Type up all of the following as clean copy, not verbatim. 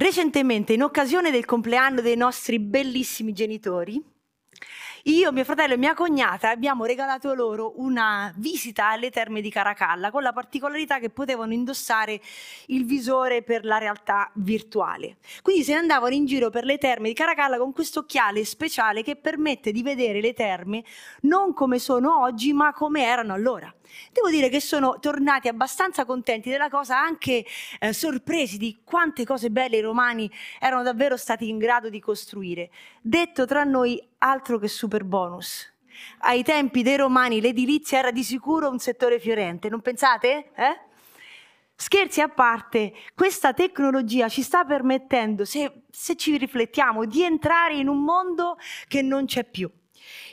Recentemente, in occasione del compleanno dei nostri bellissimi genitori, io, mio fratello e mia cognata abbiamo regalato loro una visita alle Terme di Caracalla, con la particolarità che potevano indossare il visore per la realtà virtuale. Quindi se ne andavano in giro per le Terme di Caracalla con questo occhiale speciale che permette di vedere le terme non come sono oggi, ma come erano allora. Devo dire che sono tornati abbastanza contenti della cosa, anche sorpresi di quante cose belle i romani erano davvero stati in grado di costruire. Detto tra noi, altro che super bonus. Ai tempi dei romani l'edilizia era di sicuro un settore fiorente, non pensate? Scherzi a parte, questa tecnologia ci sta permettendo, se ci riflettiamo, di entrare in un mondo che non c'è più.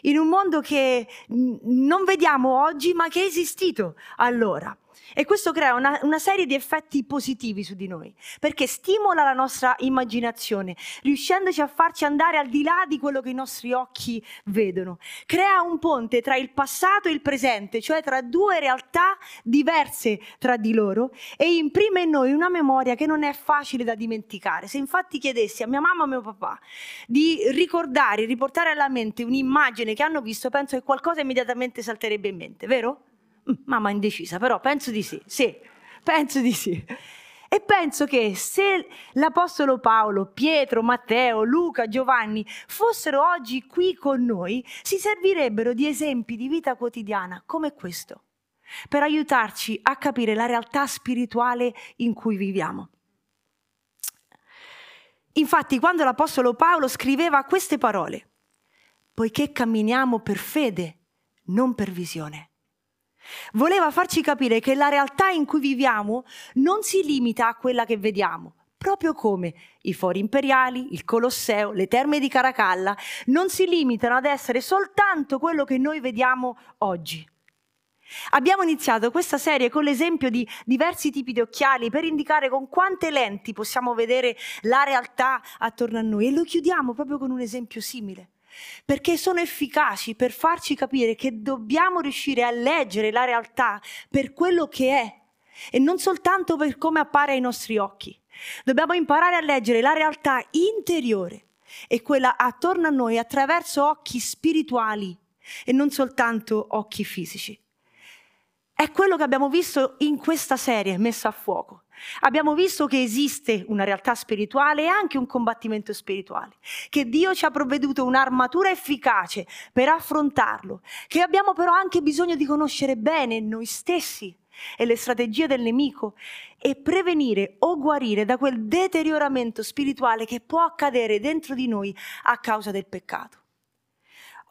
In un mondo che non vediamo oggi, ma che è esistito allora. E questo crea una serie di effetti positivi su di noi, perché stimola la nostra immaginazione, riuscendoci a farci andare al di là di quello che i nostri occhi vedono. Crea un ponte tra il passato e il presente, cioè tra due realtà diverse tra di loro, e imprime in noi una memoria che non è facile da dimenticare. Se infatti chiedessi a mia mamma o a mio papà di ricordare, riportare alla mente un'immagine che hanno visto, penso che qualcosa immediatamente salterebbe in mente, vero? Mamma indecisa, però penso di sì, penso di sì. E penso che se l'Apostolo Paolo, Pietro, Matteo, Luca, Giovanni fossero oggi qui con noi, si servirebbero di esempi di vita quotidiana come questo, per aiutarci a capire la realtà spirituale in cui viviamo. Infatti, quando l'Apostolo Paolo scriveva queste parole, poiché camminiamo per fede, non per visione, voleva farci capire che la realtà in cui viviamo non si limita a quella che vediamo, proprio come i Fori Imperiali, il Colosseo, le Terme di Caracalla non si limitano ad essere soltanto quello che noi vediamo oggi. Abbiamo iniziato questa serie con l'esempio di diversi tipi di occhiali per indicare con quante lenti possiamo vedere la realtà attorno a noi, e lo chiudiamo proprio con un esempio simile, perché sono efficaci per farci capire che dobbiamo riuscire a leggere la realtà per quello che è e non soltanto per come appare ai nostri occhi. Dobbiamo imparare a leggere la realtà interiore e quella attorno a noi attraverso occhi spirituali e non soltanto occhi fisici. È quello che abbiamo visto in questa serie, Messa a Fuoco. Abbiamo visto che esiste una realtà spirituale e anche un combattimento spirituale, che Dio ci ha provveduto un'armatura efficace per affrontarlo, che abbiamo però anche bisogno di conoscere bene noi stessi e le strategie del nemico e prevenire o guarire da quel deterioramento spirituale che può accadere dentro di noi a causa del peccato.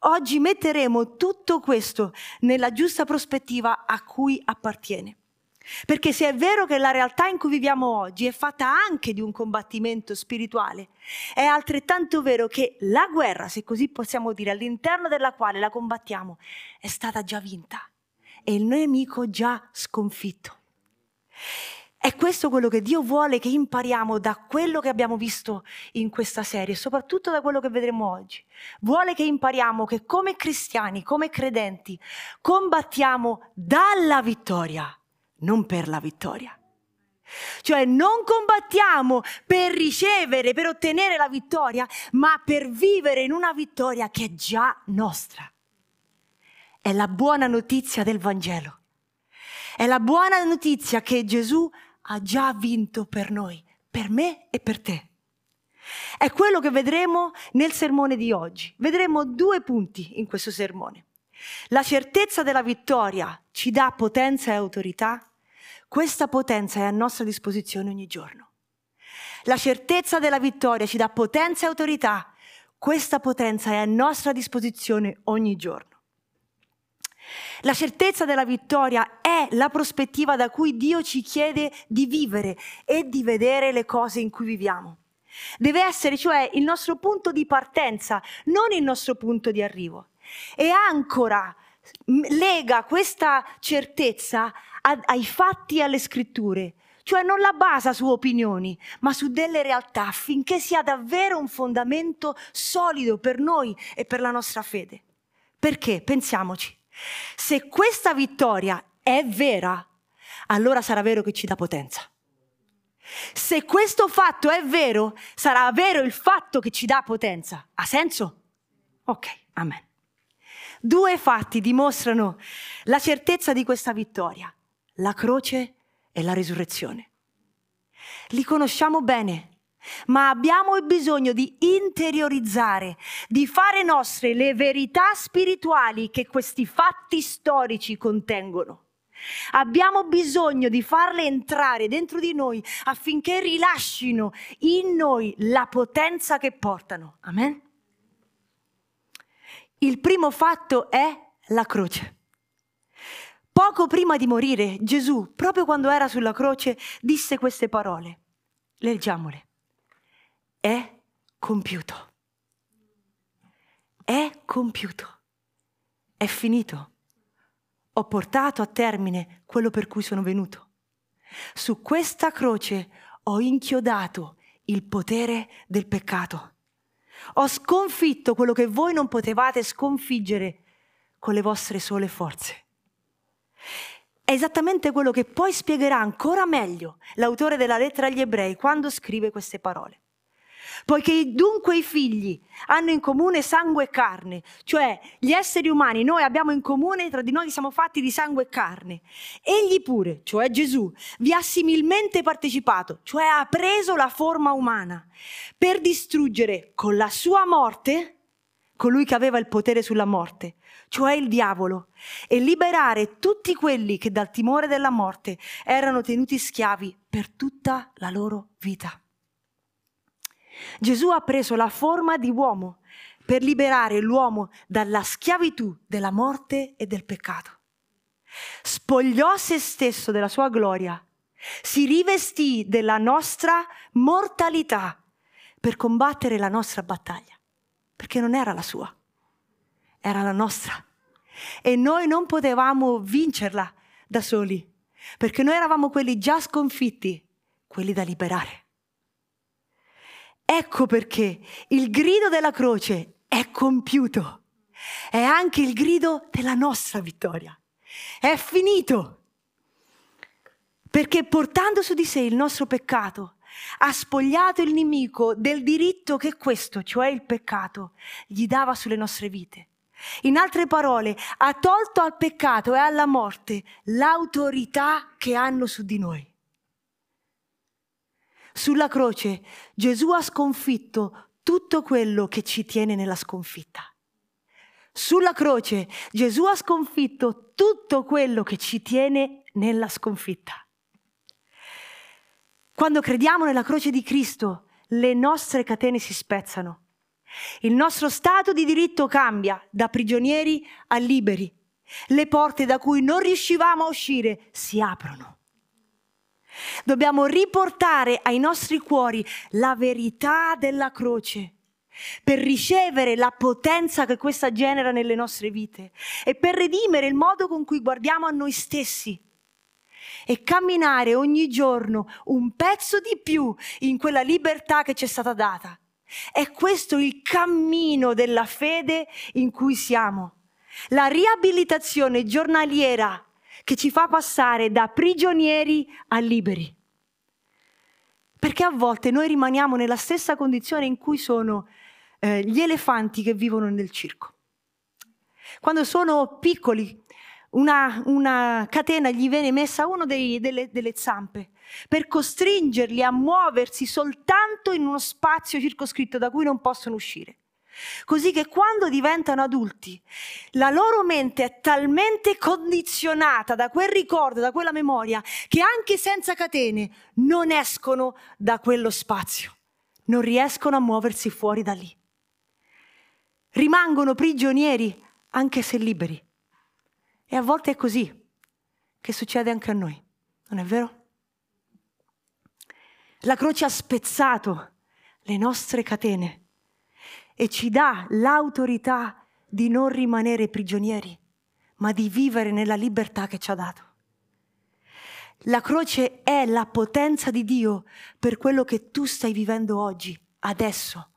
Oggi metteremo tutto questo nella giusta prospettiva a cui appartiene. Perché se è vero che la realtà in cui viviamo oggi è fatta anche di un combattimento spirituale, è altrettanto vero che la guerra, se così possiamo dire, all'interno della quale la combattiamo, è stata già vinta e il nemico già sconfitto. È questo quello che Dio vuole che impariamo da quello che abbiamo visto in questa serie e soprattutto da quello che vedremo oggi. Vuole che impariamo che come cristiani, come credenti, combattiamo dalla vittoria, non per la vittoria. Cioè non combattiamo per ricevere, per ottenere la vittoria, ma per vivere in una vittoria che è già nostra. È la buona notizia del Vangelo. È la buona notizia che Gesù ha già vinto per noi, per me e per te. È quello che vedremo nel sermone di oggi. Vedremo due punti in questo sermone. La certezza della vittoria ci dà potenza e autorità. Questa potenza è a nostra disposizione ogni giorno. La certezza della vittoria ci dà potenza e autorità. Questa potenza è a nostra disposizione ogni giorno. La certezza della vittoria è la prospettiva da cui Dio ci chiede di vivere e di vedere le cose in cui viviamo. Deve essere cioè il nostro punto di partenza, non il nostro punto di arrivo. E ancora lega questa certezza ai fatti e alle scritture, cioè non la basa su opinioni, ma su delle realtà, affinché sia davvero un fondamento solido per noi e per la nostra fede. Perché? Pensiamoci. Se questa vittoria è vera, allora sarà vero che ci dà potenza. Se questo fatto è vero, sarà vero il fatto che ci dà potenza. Ha senso? Ok, amen. Due fatti dimostrano la certezza di questa vittoria: la croce e la risurrezione. Li conosciamo bene, ma abbiamo bisogno di interiorizzare, di fare nostre le verità spirituali che questi fatti storici contengono. Abbiamo bisogno di farle entrare dentro di noi affinché rilascino in noi la potenza che portano. Amen? Il primo fatto è la croce. Poco prima di morire, Gesù, proprio quando era sulla croce, disse queste parole. Leggiamole. È compiuto. È compiuto. È finito. Ho portato a termine quello per cui sono venuto. Su questa croce ho inchiodato il potere del peccato. Ho sconfitto quello che voi non potevate sconfiggere con le vostre sole forze. È esattamente quello che poi spiegherà ancora meglio l'autore della lettera agli Ebrei quando scrive queste parole. Poiché dunque i figli hanno in comune sangue e carne, cioè gli esseri umani, noi abbiamo in comune, tra di noi siamo fatti di sangue e carne. Egli pure, cioè Gesù, vi ha similmente partecipato, cioè ha preso la forma umana, per distruggere con la sua morte colui che aveva il potere sulla morte, cioè il diavolo, e liberare tutti quelli che dal timore della morte erano tenuti schiavi per tutta la loro vita. Gesù ha preso la forma di uomo per liberare l'uomo dalla schiavitù della morte e del peccato. Spogliò se stesso della sua gloria, si rivestì della nostra mortalità per combattere la nostra battaglia, perché non era la sua, era la nostra. E noi non potevamo vincerla da soli, perché noi eravamo quelli già sconfitti, quelli da liberare. Ecco perché il grido della croce è compiuto. È anche il grido della nostra vittoria. È finito. Perché portando su di sé il nostro peccato, ha spogliato il nemico del diritto che questo, cioè il peccato, gli dava sulle nostre vite. In altre parole, ha tolto al peccato e alla morte l'autorità che hanno su di noi. Sulla croce Gesù ha sconfitto tutto quello che ci tiene nella sconfitta. Sulla croce Gesù ha sconfitto tutto quello che ci tiene nella sconfitta. Quando crediamo nella croce di Cristo, le nostre catene si spezzano. Il nostro stato di diritto cambia da prigionieri a liberi. Le porte da cui non riuscivamo a uscire si aprono. Dobbiamo riportare ai nostri cuori la verità della croce per ricevere la potenza che questa genera nelle nostre vite e per redimere il modo con cui guardiamo a noi stessi e camminare ogni giorno un pezzo di più in quella libertà che ci è stata data. È questo il cammino della fede in cui siamo. La riabilitazione giornaliera che ci fa passare da prigionieri a liberi. Perché a volte noi rimaniamo nella stessa condizione in cui sono gli elefanti che vivono nel circo. Quando sono piccoli, una catena gli viene messa a uno delle zampe per costringerli a muoversi soltanto in uno spazio circoscritto da cui non possono uscire. Così che quando diventano adulti la loro mente è talmente condizionata da quel ricordo, da quella memoria, che anche senza catene non escono da quello spazio, non riescono a muoversi fuori da lì. Rimangono prigionieri anche se liberi. E a volte è così che succede anche a noi, non è vero? La croce ha spezzato le nostre catene e ci dà l'autorità di non rimanere prigionieri, ma di vivere nella libertà che ci ha dato. La croce è la potenza di Dio per quello che tu stai vivendo oggi, adesso.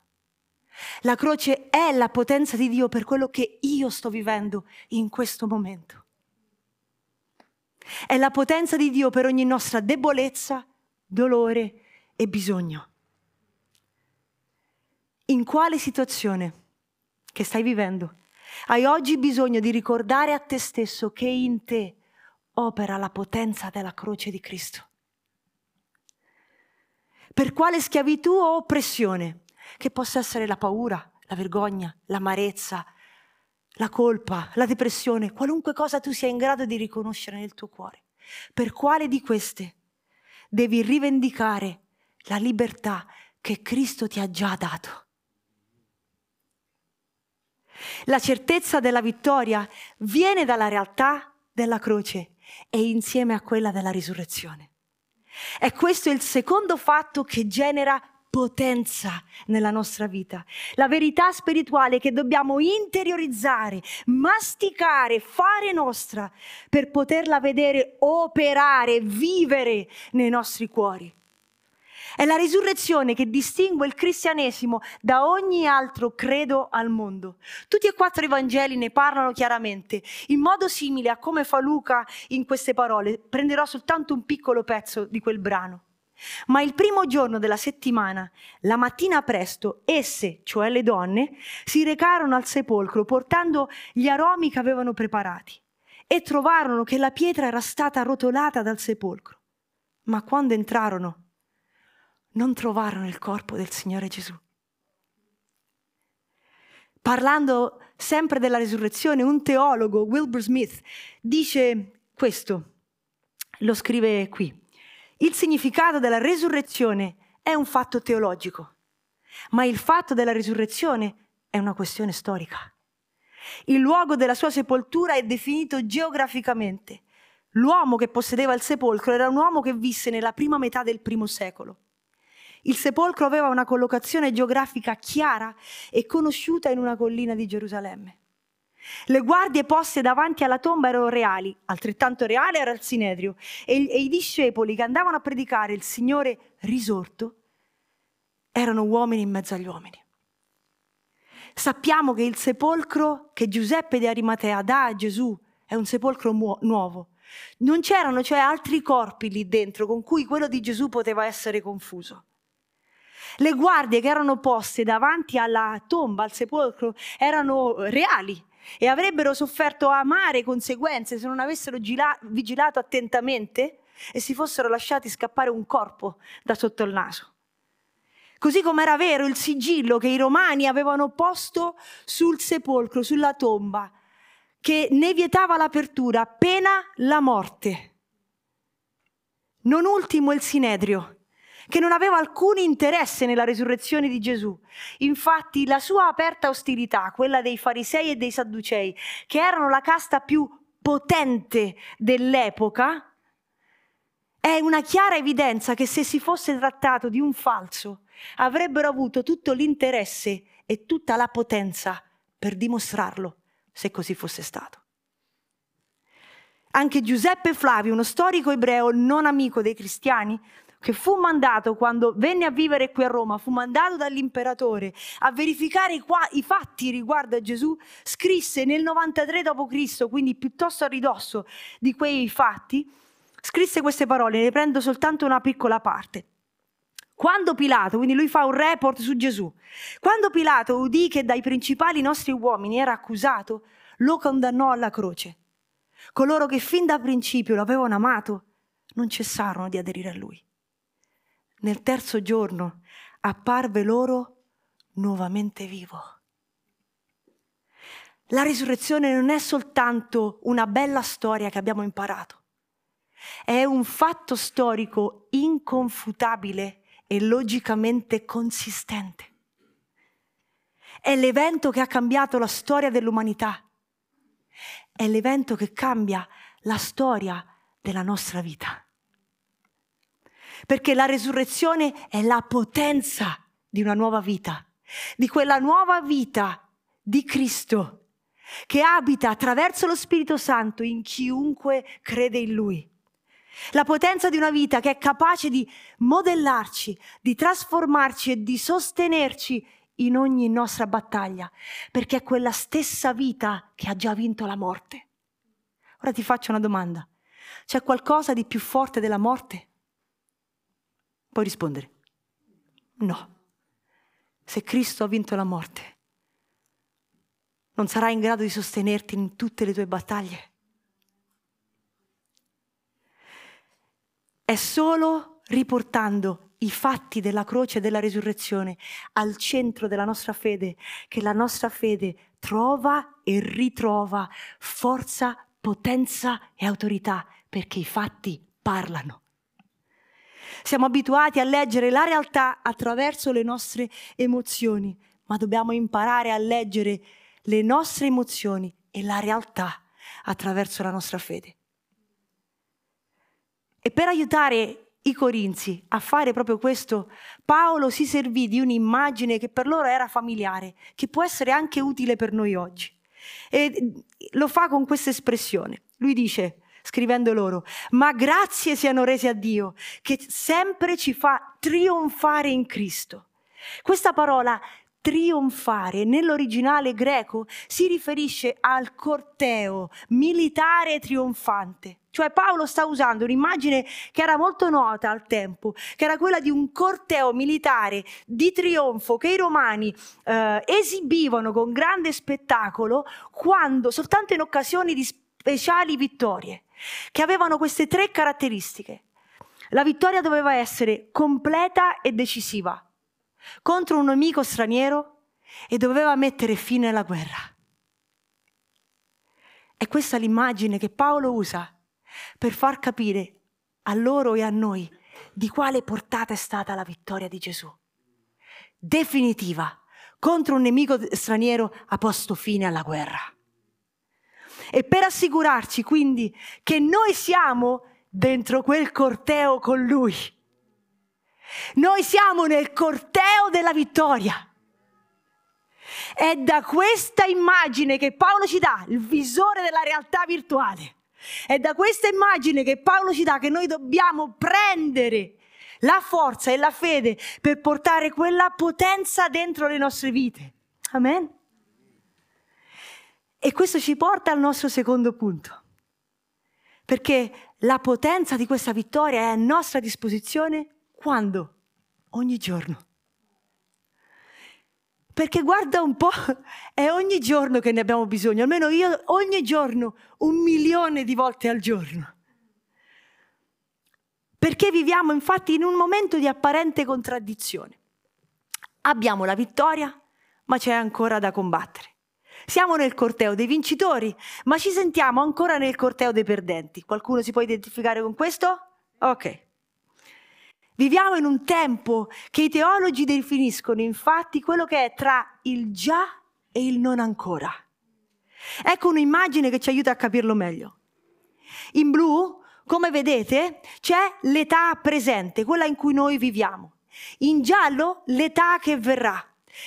La croce è la potenza di Dio per quello che io sto vivendo in questo momento. È la potenza di Dio per ogni nostra debolezza, dolore e bisogno. In quale situazione che stai vivendo hai oggi bisogno di ricordare a te stesso che in te opera la potenza della croce di Cristo? Per quale schiavitù o oppressione, che possa essere la paura, la vergogna, l'amarezza, la colpa, la depressione, qualunque cosa tu sia in grado di riconoscere nel tuo cuore, per quale di queste devi rivendicare la libertà che Cristo ti ha già dato? La certezza della vittoria viene dalla realtà della croce e insieme a quella della risurrezione. E questo è il secondo fatto che genera potenza nella nostra vita. La verità spirituale che dobbiamo interiorizzare, masticare, fare nostra per poterla vedere operare, vivere nei nostri cuori. È la risurrezione che distingue il cristianesimo da ogni altro credo al mondo. Tutti e quattro i Vangeli ne parlano chiaramente, in modo simile a come fa Luca in queste parole. Prenderò soltanto un piccolo pezzo di quel brano. Ma il primo giorno della settimana, la mattina presto, esse, cioè le donne, si recarono al sepolcro portando gli aromi che avevano preparati e trovarono che la pietra era stata rotolata dal sepolcro. Ma quando entrarono, non trovarono il corpo del Signore Gesù. Parlando sempre della risurrezione, un teologo, Wilbur Smith, dice questo, lo scrive qui: il significato della risurrezione è un fatto teologico, ma il fatto della risurrezione è una questione storica. Il luogo della sua sepoltura è definito geograficamente. L'uomo che possedeva il sepolcro era un uomo che visse nella prima metà del primo secolo. Il sepolcro aveva una collocazione geografica chiara e conosciuta in una collina di Gerusalemme. Le guardie poste davanti alla tomba erano reali, altrettanto reale era il Sinedrio, e i discepoli che andavano a predicare il Signore risorto erano uomini in mezzo agli uomini. Sappiamo che il sepolcro che Giuseppe di Arimatea dà a Gesù è un sepolcro nuovo. Non c'erano cioè altri corpi lì dentro con cui quello di Gesù poteva essere confuso. Le guardie che erano poste davanti alla tomba, al sepolcro, erano reali e avrebbero sofferto amare conseguenze se non avessero vigilato attentamente e si fossero lasciati scappare un corpo da sotto il naso. Così come era vero il sigillo che i romani avevano posto sul sepolcro, sulla tomba, che ne vietava l'apertura, pena la morte. Non ultimo il Sinedrio, che non aveva alcun interesse nella risurrezione di Gesù. Infatti la sua aperta ostilità, quella dei farisei e dei sadducei, che erano la casta più potente dell'epoca, è una chiara evidenza che se si fosse trattato di un falso, avrebbero avuto tutto l'interesse e tutta la potenza per dimostrarlo, se così fosse stato. Anche Giuseppe Flavio, uno storico ebreo non amico dei cristiani, che fu mandato, quando venne a vivere qui a Roma, fu mandato dall'imperatore a verificare i fatti riguardo a Gesù, scrisse nel 93 d.C., quindi piuttosto a ridosso di quei fatti, scrisse queste parole, ne prendo soltanto una piccola parte. Quando Pilato, quindi lui fa un report su Gesù, quando Pilato udì che dai principali nostri uomini era accusato, lo condannò alla croce. Coloro che fin da principio lo avevano amato non cessarono di aderire a lui. Nel terzo giorno apparve loro nuovamente vivo. La risurrezione non è soltanto una bella storia che abbiamo imparato. È un fatto storico inconfutabile e logicamente consistente. È l'evento che ha cambiato la storia dell'umanità. È l'evento che cambia la storia della nostra vita. Perché la risurrezione è la potenza di una nuova vita, di quella nuova vita di Cristo che abita attraverso lo Spirito Santo in chiunque crede in Lui. La potenza di una vita che è capace di modellarci, di trasformarci e di sostenerci in ogni nostra battaglia, perché è quella stessa vita che ha già vinto la morte. Ora ti faccio una domanda. C'è qualcosa di più forte della morte? Puoi rispondere. No. Se Cristo ha vinto la morte, non sarai in grado di sostenerti in tutte le tue battaglie. È solo riportando i fatti della croce e della resurrezione al centro della nostra fede che la nostra fede trova e ritrova forza, potenza e autorità, perché i fatti parlano. Siamo abituati a leggere la realtà attraverso le nostre emozioni, ma dobbiamo imparare a leggere le nostre emozioni e la realtà attraverso la nostra fede. E per aiutare i corinzi a fare proprio questo, Paolo si servì di un'immagine che per loro era familiare, che può essere anche utile per noi oggi. E lo fa con questa espressione. Lui dice, scrivendo loro, ma grazie siano rese a Dio, che sempre ci fa trionfare in Cristo. Questa parola trionfare nell'originale greco si riferisce al corteo militare trionfante. Cioè Paolo sta usando un'immagine che era molto nota al tempo, che era quella di un corteo militare di trionfo che i romani esibivano con grande spettacolo quando, soltanto in occasione di speciali vittorie, che avevano queste tre caratteristiche. La vittoria doveva essere completa e decisiva contro un nemico straniero e doveva mettere fine alla guerra. E questa è l'immagine che Paolo usa per far capire a loro e a noi di quale portata è stata la vittoria di Gesù. Definitiva, contro un nemico straniero ha posto fine alla guerra. E per assicurarci quindi che noi siamo dentro quel corteo con Lui, noi siamo nel corteo della vittoria. È da questa immagine che Paolo ci dà, il visore della realtà virtuale, è da questa immagine che Paolo ci dà che noi dobbiamo prendere la forza e la fede per portare quella potenza dentro le nostre vite. Amen. E questo ci porta al nostro secondo punto, perché la potenza di questa vittoria è a nostra disposizione. Quando? Ogni giorno. Perché guarda un po', è ogni giorno che ne abbiamo bisogno, almeno io ogni giorno, 1.000.000 di volte al giorno. Perché viviamo infatti in un momento di apparente contraddizione. Abbiamo la vittoria, ma c'è ancora da combattere. Siamo nel corteo dei vincitori, ma ci sentiamo ancora nel corteo dei perdenti. Qualcuno si può identificare con questo? Ok. Viviamo in un tempo che i teologi definiscono infatti quello che è tra il già e il non ancora. Ecco un'immagine che ci aiuta a capirlo meglio. In blu, come vedete, c'è l'età presente, quella in cui noi viviamo. In giallo, l'età che verrà,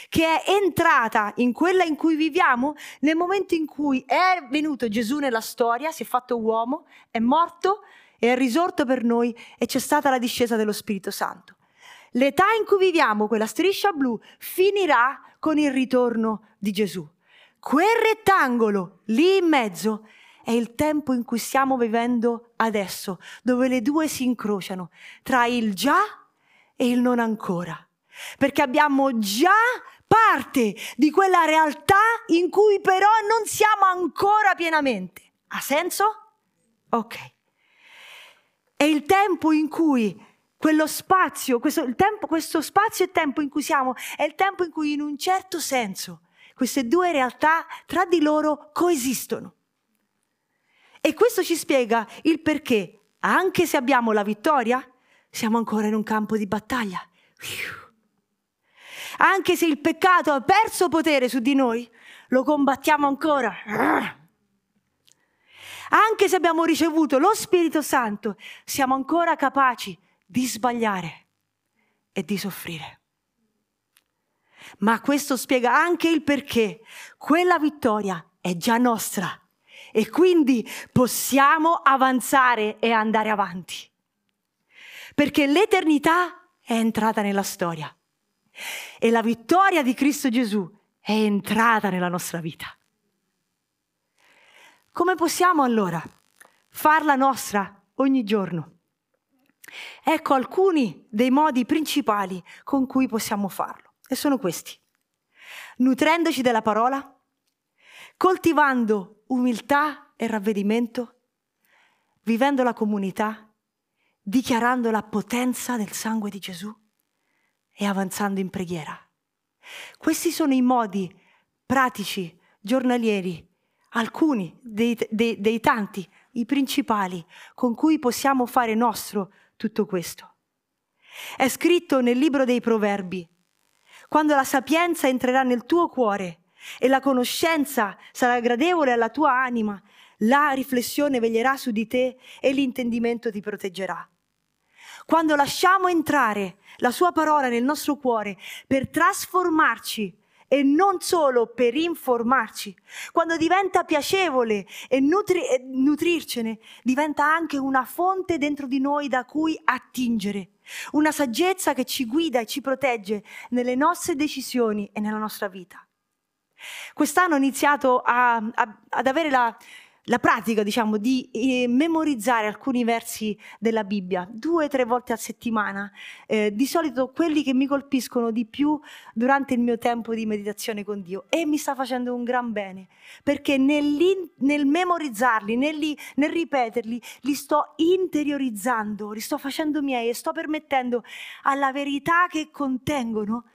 che è entrata in quella in cui viviamo nel momento in cui è venuto Gesù nella storia, si è fatto uomo, è morto, è risorto per noi e c'è stata la discesa dello Spirito Santo. L'età in cui viviamo, quella striscia blu, finirà con il ritorno di Gesù. Quel rettangolo lì in mezzo è il tempo in cui stiamo vivendo adesso, dove le due si incrociano, tra il già e il non ancora. Perché abbiamo già parte di quella realtà in cui però non siamo ancora pienamente. Ha senso? Ok. È il tempo in cui quello spazio, questo spazio e tempo in cui siamo, è il tempo in cui in un certo senso queste due realtà tra di loro coesistono. E questo ci spiega il perché, anche se abbiamo la vittoria, siamo ancora in un campo di battaglia. Anche se il peccato ha perso potere su di noi, lo combattiamo ancora. Anche se abbiamo ricevuto lo Spirito Santo, siamo ancora capaci di sbagliare e di soffrire. Ma questo spiega anche il perché quella vittoria è già nostra e quindi possiamo avanzare e andare avanti. Perché l'eternità è entrata nella storia e la vittoria di Cristo Gesù è entrata nella nostra vita. Come possiamo allora farla nostra ogni giorno? Ecco alcuni dei modi principali con cui possiamo farlo, e sono questi: nutrendoci della parola, coltivando umiltà e ravvedimento, vivendo la comunità, dichiarando la potenza del sangue di Gesù e avanzando in preghiera. Questi sono i modi pratici, giornalieri, alcuni dei tanti, i principali, con cui possiamo fare nostro tutto questo. È scritto nel libro dei Proverbi: quando la sapienza entrerà nel tuo cuore e la conoscenza sarà gradevole alla tua anima, la riflessione veglierà su di te e l'intendimento ti proteggerà. Quando lasciamo entrare la sua parola nel nostro cuore per trasformarci e non solo per informarci, quando diventa piacevole e nutrircene, diventa anche una fonte dentro di noi da cui attingere, una saggezza che ci guida e ci protegge nelle nostre decisioni e nella nostra vita. Quest'anno ho iniziato ad avere la pratica, diciamo, di memorizzare alcuni versi della Bibbia 2 o 3 volte a settimana, di solito quelli che mi colpiscono di più durante il mio tempo di meditazione con Dio, e mi sta facendo un gran bene, perché nel memorizzarli, nel ripeterli, li sto interiorizzando, li sto facendo miei e sto permettendo alla verità che contengono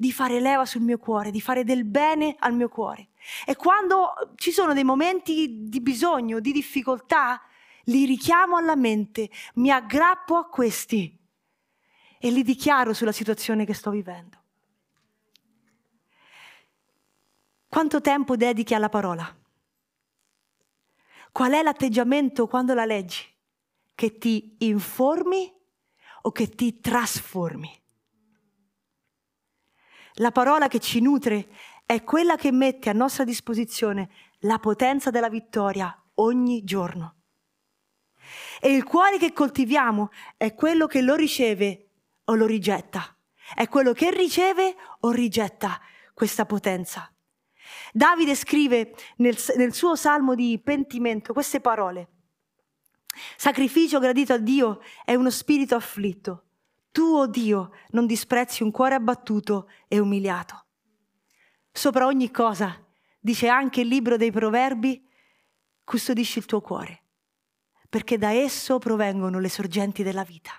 di fare leva sul mio cuore, di fare del bene al mio cuore. E quando ci sono dei momenti di bisogno, di difficoltà, li richiamo alla mente, mi aggrappo a questi e li dichiaro sulla situazione che sto vivendo. Quanto tempo dedichi alla parola? Qual è l'atteggiamento quando la leggi? Che ti informi o che ti trasformi? La parola che ci nutre è quella che mette a nostra disposizione la potenza della vittoria ogni giorno. E il cuore che coltiviamo è quello che lo riceve o lo rigetta. È quello che riceve o rigetta questa potenza. Davide scrive nel suo salmo di pentimento queste parole: «Sacrificio gradito a Dio è uno spirito afflitto. Tu, o Dio, non disprezzi un cuore abbattuto e umiliato». Sopra ogni cosa, dice anche il libro dei Proverbi, custodisci il tuo cuore, perché da esso provengono le sorgenti della vita.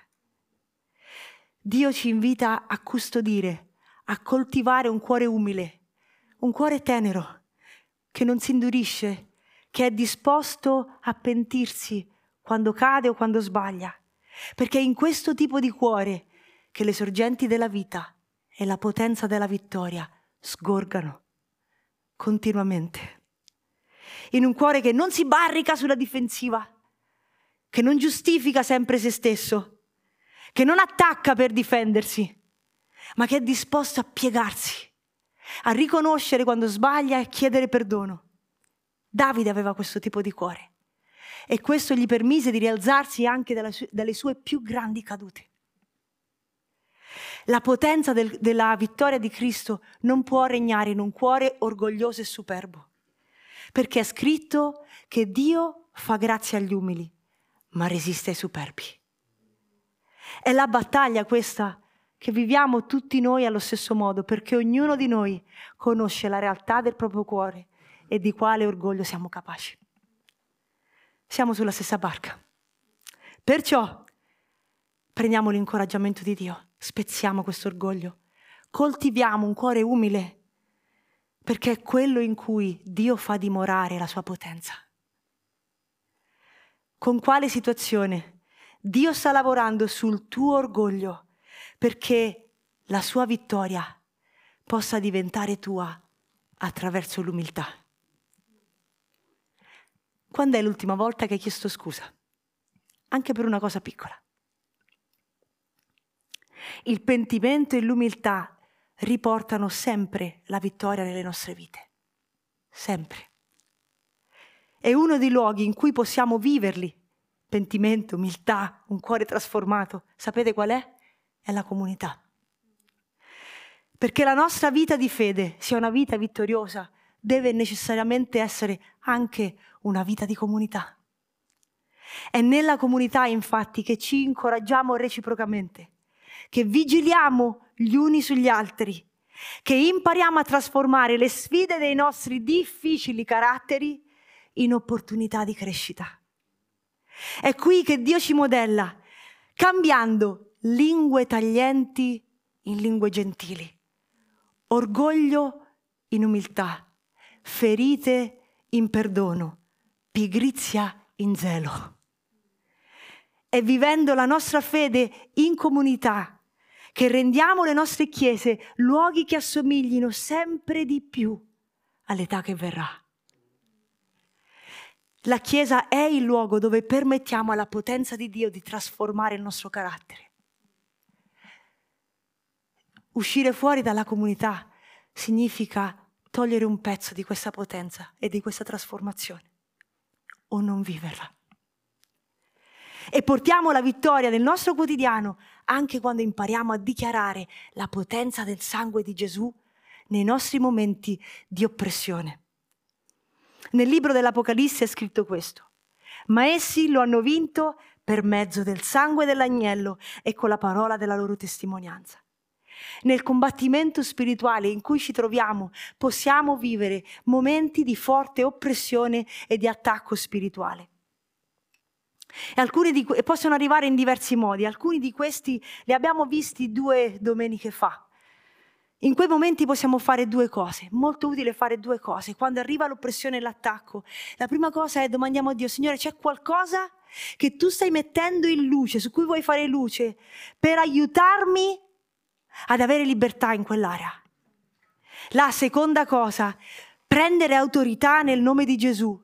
Dio ci invita a custodire, a coltivare un cuore umile, un cuore tenero, che non si indurisce, che è disposto a pentirsi quando cade o quando sbaglia. Perché è in questo tipo di cuore che le sorgenti della vita e la potenza della vittoria sgorgano continuamente. In un cuore che non si barrica sulla difensiva, che non giustifica sempre se stesso, che non attacca per difendersi, ma che è disposto a piegarsi, a riconoscere quando sbaglia e chiedere perdono. Davide aveva questo tipo di cuore. E questo gli permise di rialzarsi anche dalle sue più grandi cadute. La potenza della vittoria di Cristo non può regnare in un cuore orgoglioso e superbo, perché è scritto che Dio fa grazia agli umili, ma resiste ai superbi. È la battaglia questa che viviamo tutti noi allo stesso modo, perché ognuno di noi conosce la realtà del proprio cuore e di quale orgoglio siamo capaci. Siamo sulla stessa barca. Perciò prendiamo l'incoraggiamento di Dio, spezziamo questo orgoglio, coltiviamo un cuore umile, perché è quello in cui Dio fa dimorare la sua potenza. Con quale situazione Dio sta lavorando sul tuo orgoglio perché la sua vittoria possa diventare tua attraverso l'umiltà? Quando è l'ultima volta che hai chiesto scusa? Anche per una cosa piccola. Il pentimento e l'umiltà riportano sempre la vittoria nelle nostre vite. Sempre. È uno dei luoghi in cui possiamo viverli. Pentimento, umiltà, un cuore trasformato. Sapete qual è? È la comunità. Perché la nostra vita di fede sia una vita vittoriosa, deve necessariamente essere anche una vita di comunità. È nella comunità, infatti, che ci incoraggiamo reciprocamente, che vigiliamo gli uni sugli altri, che impariamo a trasformare le sfide dei nostri difficili caratteri in opportunità di crescita. È qui che Dio ci modella, cambiando lingue taglienti in lingue gentili, orgoglio in umiltà, ferite in perdono, pigrizia in zelo. È vivendo la nostra fede in comunità che rendiamo le nostre chiese luoghi che assomiglino sempre di più all'età che verrà. La Chiesa è il luogo dove permettiamo alla potenza di Dio di trasformare il nostro carattere. Uscire fuori dalla comunità significa togliere un pezzo di questa potenza e di questa trasformazione, o non viverla. E portiamo la vittoria nel nostro quotidiano anche quando impariamo a dichiarare la potenza del sangue di Gesù nei nostri momenti di oppressione. Nel libro dell'Apocalisse è scritto questo: ma essi lo hanno vinto per mezzo del sangue dell'agnello e con la parola della loro testimonianza. Nel combattimento spirituale in cui ci troviamo possiamo vivere momenti di forte oppressione e di attacco spirituale. E alcuni di questi possono arrivare in diversi modi. Alcuni di questi li abbiamo visti 2 domeniche fa. In quei momenti possiamo fare 2 cose. Molto utile fare 2 cose. Quando arriva l'oppressione e l'attacco, la prima cosa è domandiamo a Dio: Signore, c'è qualcosa che tu stai mettendo in luce, su cui vuoi fare luce per aiutarmi ad avere libertà in quell'area? La seconda cosa, prendere autorità nel nome di Gesù,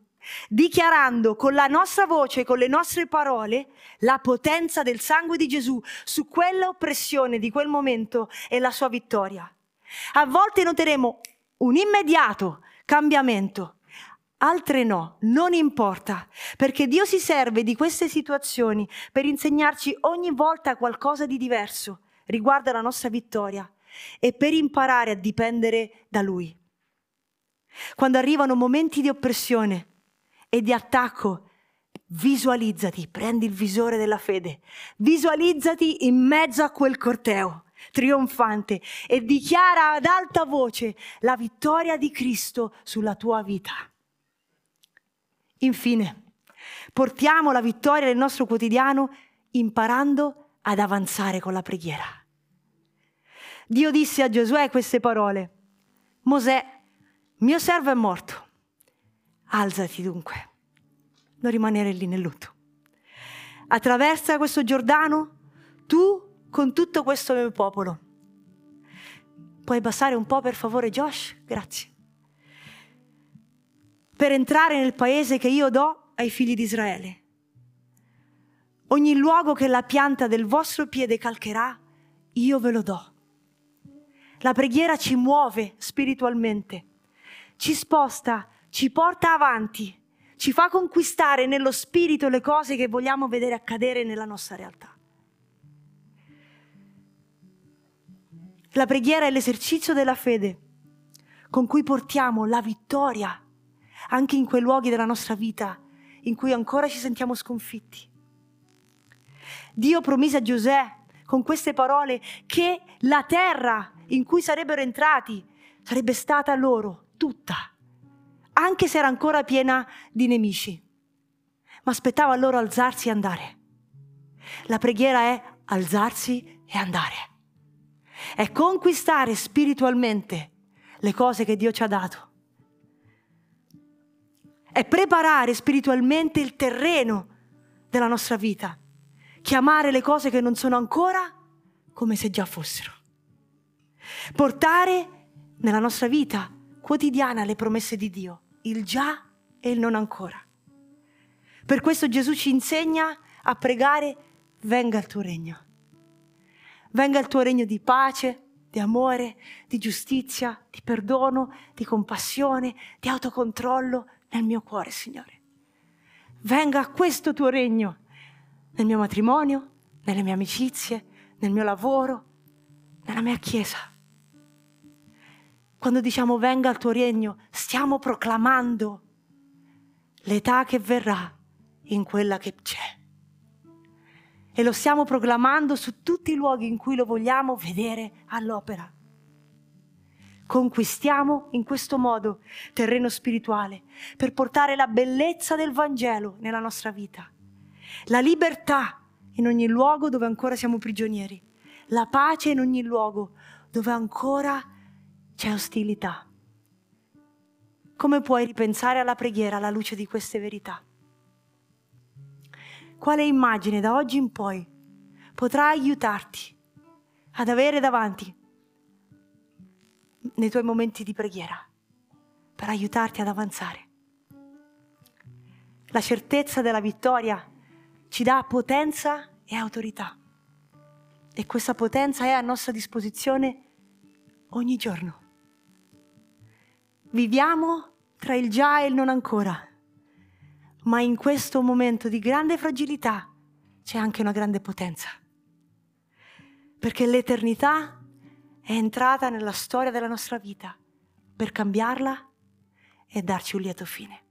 dichiarando con la nostra voce, con le nostre parole, la potenza del sangue di Gesù su quell'oppressione di quel momento e la sua vittoria. A volte noteremo un immediato cambiamento, altre no, non importa, perché Dio si serve di queste situazioni per insegnarci ogni volta qualcosa di diverso riguarda la nostra vittoria e per imparare a dipendere da Lui. Quando arrivano momenti di oppressione e di attacco, visualizzati, prendi il visore della fede, visualizzati in mezzo a quel corteo trionfante e dichiara ad alta voce la vittoria di Cristo sulla tua vita. Infine, portiamo la vittoria nel nostro quotidiano imparando ad avanzare con la preghiera. Dio disse a Giosuè queste parole: Mosè, mio servo è morto, alzati dunque, non rimanere lì nel lutto. Attraversa questo Giordano, tu con tutto questo mio popolo. Puoi passare un po', per favore, Josh? Grazie. Per entrare nel paese che io do ai figli di Israele. Ogni luogo che la pianta del vostro piede calcherà, io ve lo do. La preghiera ci muove spiritualmente, ci sposta, ci porta avanti, ci fa conquistare nello spirito le cose che vogliamo vedere accadere nella nostra realtà. La preghiera è l'esercizio della fede con cui portiamo la vittoria anche in quei luoghi della nostra vita in cui ancora ci sentiamo sconfitti. Dio promise a Giuseppe con queste parole che la terra in cui sarebbero entrati sarebbe stata loro tutta, anche se era ancora piena di nemici. Ma aspettava loro alzarsi e andare. La preghiera è alzarsi e andare. È conquistare spiritualmente le cose che Dio ci ha dato. È preparare spiritualmente il terreno della nostra vita. Chiamare le cose che non sono ancora come se già fossero. Portare nella nostra vita quotidiana le promesse di Dio, il già e il non ancora. Per questo Gesù ci insegna a pregare: venga il tuo regno. Venga il tuo regno di pace, di amore, di giustizia, di perdono, di compassione, di autocontrollo nel mio cuore, Signore. Venga questo tuo regno. Nel mio matrimonio, nelle mie amicizie, nel mio lavoro, nella mia chiesa. Quando diciamo venga il tuo regno, stiamo proclamando l'età che verrà in quella che c'è. E lo stiamo proclamando su tutti i luoghi in cui lo vogliamo vedere all'opera. Conquistiamo in questo modo terreno spirituale per portare la bellezza del Vangelo nella nostra vita, la libertà in ogni luogo dove ancora siamo prigionieri, la pace in ogni luogo dove ancora c'è ostilità. Come puoi ripensare alla preghiera alla luce di queste verità? Quale immagine da oggi in poi potrà aiutarti ad avere davanti nei tuoi momenti di preghiera per aiutarti ad avanzare? La certezza della vittoria ci dà potenza e autorità, e questa potenza è a nostra disposizione ogni giorno. Viviamo tra il già e il non ancora, ma in questo momento di grande fragilità c'è anche una grande potenza, perché l'eternità è entrata nella storia della nostra vita per cambiarla e darci un lieto fine.